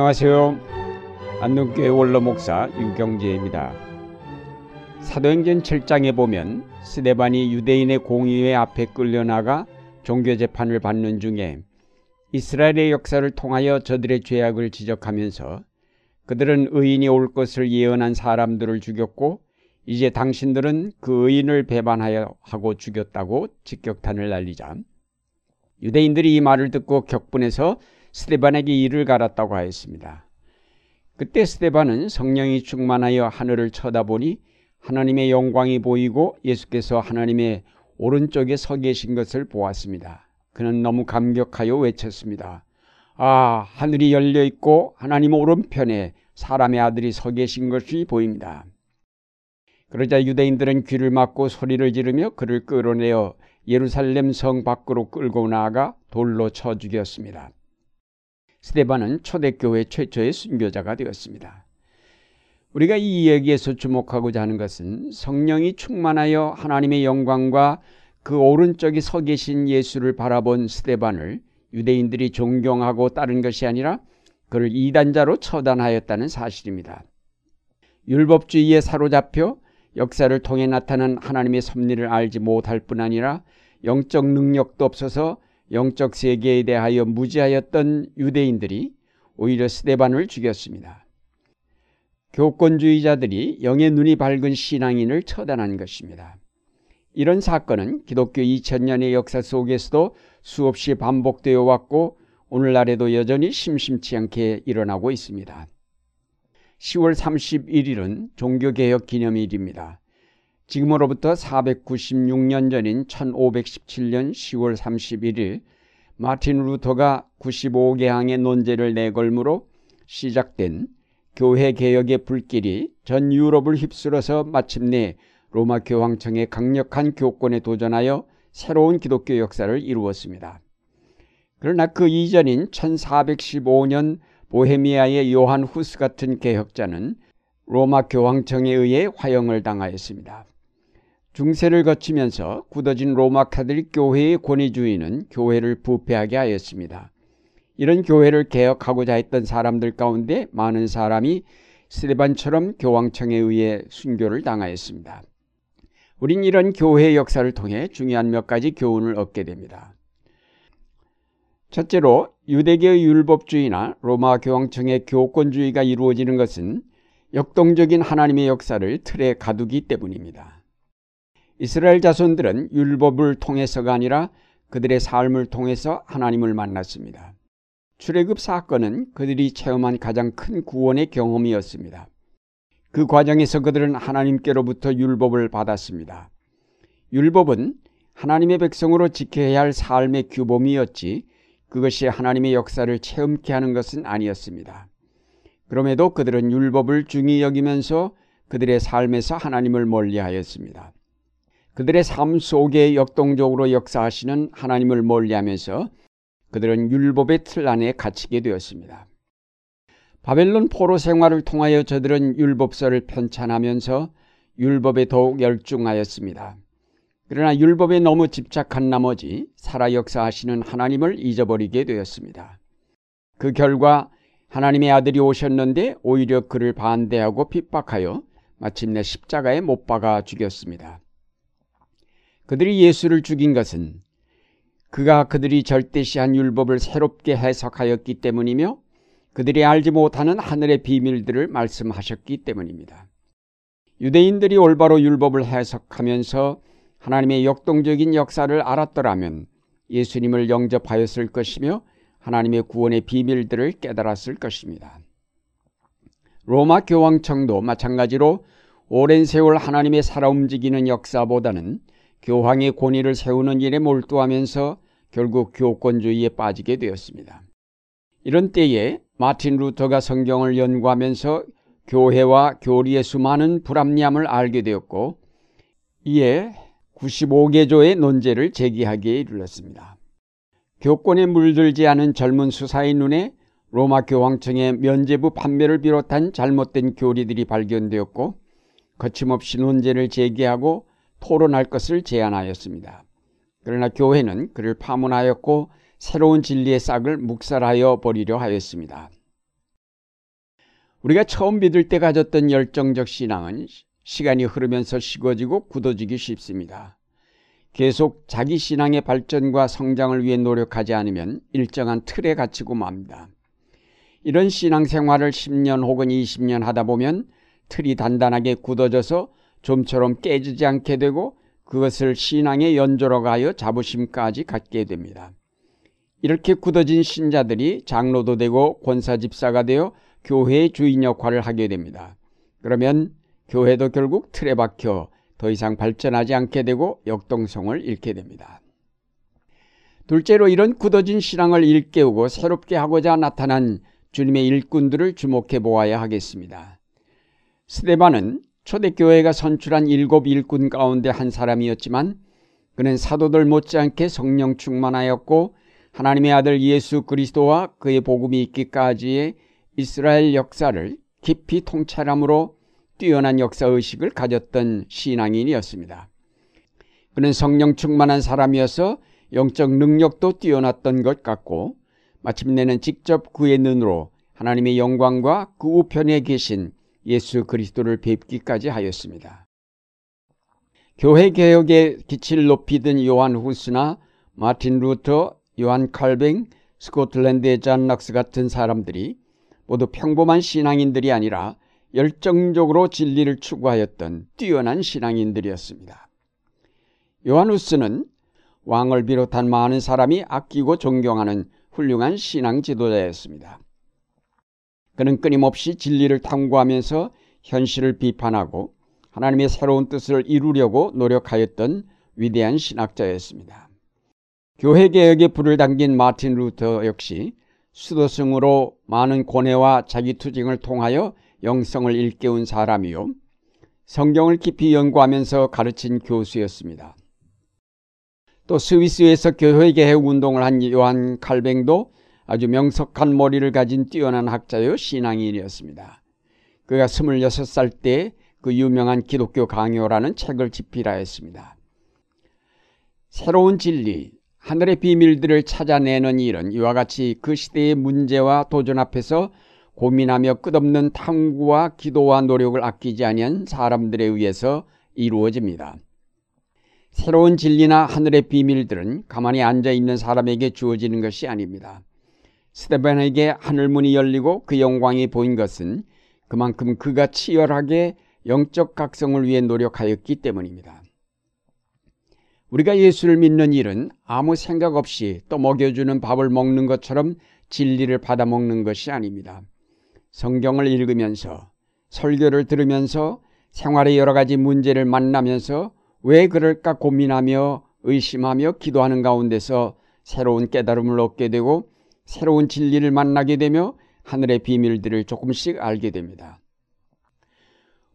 안녕하세요. 안동교회 원로 목사 유경재입니다. 사도행전 7장에 보면 스데반이 유대인의 공의회 앞에 끌려나가 종교 재판을 받는 중에 이스라엘의 역사를 통하여 저들의 죄악을 지적하면서 그들은 의인이 올 것을 예언한 사람들을 죽였고 이제 당신들은 그 의인을 배반하여 하고 죽였다고 직격탄을 날리자 유대인들이 이 말을 듣고 격분해서 스데반에게 이를 갈았다고 하였습니다. 그때 스데반은 성령이 충만하여 하늘을 쳐다보니 하나님의 영광이 보이고 예수께서 하나님의 오른쪽에 서 계신 것을 보았습니다. 그는 너무 감격하여 외쳤습니다. 아, 하늘이 열려 있고 하나님 오른편에 사람의 아들이 서 계신 것이 보입니다. 그러자 유대인들은 귀를 막고 소리를 지르며 그를 끌어내어 예루살렘 성 밖으로 끌고 나아가 돌로 쳐 죽였습니다. 스데반은 초대교회 최초의 순교자가 되었습니다. 우리가 이 이야기에서 주목하고자 하는 것은 성령이 충만하여 하나님의 영광과 그 오른쪽에 서 계신 예수를 바라본 스데반을 유대인들이 존경하고 따른 것이 아니라 그를 이단자로 처단하였다는 사실입니다. 율법주의에 사로잡혀 역사를 통해 나타난 하나님의 섭리를 알지 못할 뿐 아니라 영적 능력도 없어서 영적 세계에 대하여 무지하였던 유대인들이 오히려 스데반을 죽였습니다. 교권주의자들이 영의 눈이 밝은 신앙인을 처단한 것입니다. 이런 사건은 기독교 2000년의 역사 속에서도 수없이 반복되어 왔고 오늘날에도 여전히 심심치 않게 일어나고 있습니다. 10월 31일은 종교개혁 기념일입니다. 지금으로부터 496년 전인 1517년 10월 31일 마틴 루터가 95개항의 논제를 내걸므로 시작된 교회 개혁의 불길이 전 유럽을 휩쓸어서 마침내 로마 교황청의 강력한 교권에 도전하여 새로운 기독교 역사를 이루었습니다. 그러나 그 이전인 1415년 보헤미아의 요한 후스 같은 개혁자는 로마 교황청에 의해 화형을 당하였습니다. 중세를 거치면서 굳어진 로마 카톨릭 교회의 권위주의는 교회를 부패하게 하였습니다. 이런 교회를 개혁하고자 했던 사람들 가운데 많은 사람이 스데반처럼 교황청에 의해 순교를 당하였습니다. 우린 이런 교회의 역사를 통해 중요한 몇 가지 교훈을 얻게 됩니다. 첫째로, 유대계의 율법주의나 로마 교황청의 교권주의가 이루어지는 것은 역동적인 하나님의 역사를 틀에 가두기 때문입니다. 이스라엘 자손들은 율법을 통해서가 아니라 그들의 삶을 통해서 하나님을 만났습니다. 출애굽 사건은 그들이 체험한 가장 큰 구원의 경험이었습니다. 그 과정에서 그들은 하나님께로부터 율법을 받았습니다. 율법은 하나님의 백성으로 지켜야 할 삶의 규범이었지 그것이 하나님의 역사를 체험케 하는 것은 아니었습니다. 그럼에도 그들은 율법을 중히 여기면서 그들의 삶에서 하나님을 멀리하였습니다. 그들의 삶 속에 역동적으로 역사하시는 하나님을 멀리하면서 그들은 율법의 틀 안에 갇히게 되었습니다. 바벨론 포로 생활을 통하여 저들은 율법서를 편찬하면서 율법에 더욱 열중하였습니다. 그러나 율법에 너무 집착한 나머지 살아 역사하시는 하나님을 잊어버리게 되었습니다. 그 결과 하나님의 아들이 오셨는데 오히려 그를 반대하고 핍박하여 마침내 십자가에 못 박아 죽였습니다. 그들이 예수를 죽인 것은 그가 그들이 절대시한 율법을 새롭게 해석하였기 때문이며 그들이 알지 못하는 하늘의 비밀들을 말씀하셨기 때문입니다. 유대인들이 올바로 율법을 해석하면서 하나님의 역동적인 역사를 알았더라면 예수님을 영접하였을 것이며 하나님의 구원의 비밀들을 깨달았을 것입니다. 로마 교황청도 마찬가지로 오랜 세월 하나님의 살아 움직이는 역사보다는 교황의 권위를 세우는 일에 몰두하면서 결국 교권주의에 빠지게 되었습니다. 이런 때에 마틴 루터가 성경을 연구하면서 교회와 교리의 수많은 불합리함을 알게 되었고 이에 95개조의 논제를 제기하기에 이르렀습니다. 교권에 물들지 않은 젊은 수사의 눈에 로마 교황청의 면죄부 판매를 비롯한 잘못된 교리들이 발견되었고 거침없이 논제를 제기하고 토론할 것을 제안하였습니다. 그러나 교회는 그를 파문하였고 새로운 진리의 싹을 묵살하여 버리려 하였습니다. 우리가 처음 믿을 때 가졌던 열정적 신앙은 시간이 흐르면서 식어지고 굳어지기 쉽습니다. 계속 자기 신앙의 발전과 성장을 위해 노력하지 않으면 일정한 틀에 갇히고 맙니다. 이런 신앙생활을 10년 혹은 20년 하다 보면 틀이 단단하게 굳어져서 좀처럼 깨지지 않게 되고 그것을 신앙의 연조로 가여 자부심까지 갖게 됩니다. 이렇게 굳어진 신자들이 장로도 되고 권사집사가 되어 교회의 주인 역할을 하게 됩니다. 그러면 교회도 결국 틀에 박혀 더 이상 발전하지 않게 되고 역동성을 잃게 됩니다. 둘째로, 이런 굳어진 신앙을 일깨우고 새롭게 하고자 나타난 주님의 일꾼들을 주목해 보아야 하겠습니다. 스데반은 초대교회가 선출한 7 일꾼 가운데 한 사람이었지만 그는 사도들 못지않게 성령 충만하였고 하나님의 아들 예수 그리스도와 그의 복음이 있기까지의 이스라엘 역사를 깊이 통찰함으로 뛰어난 역사의식을 가졌던 신앙인이었습니다. 그는 성령 충만한 사람이어서 영적 능력도 뛰어났던 것 같고 마침내는 직접 그의 눈으로 하나님의 영광과 그 우편에 계신 예수 그리스도를 뵙기까지 하였습니다. 교회 개혁의 기치를 높이 든 요한 후스나 마틴 루터, 요한 칼뱅, 스코틀랜드의 존 낙스 같은 사람들이 모두 평범한 신앙인들이 아니라 열정적으로 진리를 추구하였던 뛰어난 신앙인들이었습니다. 요한 후스는 왕을 비롯한 많은 사람이 아끼고 존경하는 훌륭한 신앙 지도자였습니다. 그는 끊임없이 진리를 탐구하면서 현실을 비판하고 하나님의 새로운 뜻을 이루려고 노력하였던 위대한 신학자였습니다. 교회 개혁에 불을 당긴 마틴 루터 역시 수도승으로 많은 고뇌와 자기투쟁을 통하여 영성을 일깨운 사람이요, 성경을 깊이 연구하면서 가르친 교수였습니다. 또 스위스에서 교회 개혁 운동을 한 요한 칼뱅도 아주 명석한 머리를 가진 뛰어난 학자요 신앙인이었습니다. 그가 26살 때 그 유명한 기독교 강요라는 책을 집필하였습니다. 새로운 진리, 하늘의 비밀들을 찾아내는 일은 이와 같이 그 시대의 문제와 도전 앞에서 고민하며 끝없는 탐구와 기도와 노력을 아끼지 아니한 사람들에 의해서 이루어집니다. 새로운 진리나 하늘의 비밀들은 가만히 앉아있는 사람에게 주어지는 것이 아닙니다. 스데반에게 하늘문이 열리고 그 영광이 보인 것은 그만큼 그가 치열하게 영적 각성을 위해 노력하였기 때문입니다. 우리가 예수를 믿는 일은 아무 생각 없이 또 먹여주는 밥을 먹는 것처럼 진리를 받아먹는 것이 아닙니다. 성경을 읽으면서, 설교를 들으면서, 생활의 여러 가지 문제를 만나면서 왜 그럴까 고민하며 의심하며 기도하는 가운데서 새로운 깨달음을 얻게 되고 새로운 진리를 만나게 되며 하늘의 비밀들을 조금씩 알게 됩니다.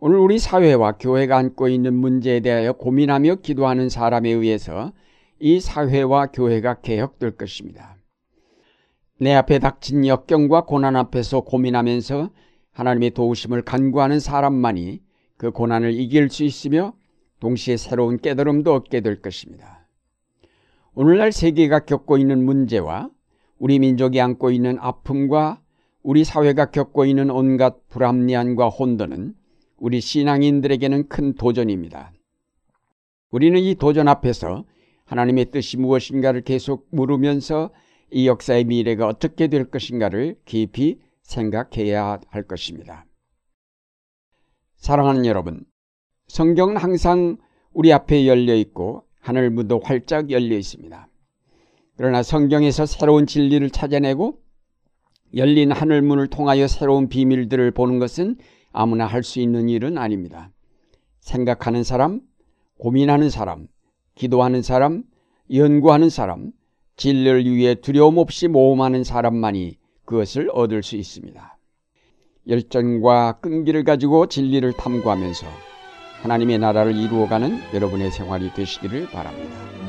오늘 우리 사회와 교회가 안고 있는 문제에 대하여 고민하며 기도하는 사람에 의해서 이 사회와 교회가 개혁될 것입니다. 내 앞에 닥친 역경과 고난 앞에서 고민하면서 하나님의 도우심을 간구하는 사람만이 그 고난을 이길 수 있으며 동시에 새로운 깨달음도 얻게 될 것입니다. 오늘날 세계가 겪고 있는 문제와 우리 민족이 안고 있는 아픔과 우리 사회가 겪고 있는 온갖 불합리함과 혼돈은 우리 신앙인들에게는 큰 도전입니다. 우리는 이 도전 앞에서 하나님의 뜻이 무엇인가를 계속 물으면서 이 역사의 미래가 어떻게 될 것인가를 깊이 생각해야 할 것입니다. 사랑하는 여러분, 성경은 항상 우리 앞에 열려 있고 하늘문도 활짝 열려 있습니다. 그러나 성경에서 새로운 진리를 찾아내고 열린 하늘문을 통하여 새로운 비밀들을 보는 것은 아무나 할 수 있는 일은 아닙니다. 생각하는 사람, 고민하는 사람, 기도하는 사람, 연구하는 사람, 진리를 위해 두려움 없이 모험하는 사람만이 그것을 얻을 수 있습니다. 열정과 끈기를 가지고 진리를 탐구하면서 하나님의 나라를 이루어가는 여러분의 생활이 되시기를 바랍니다.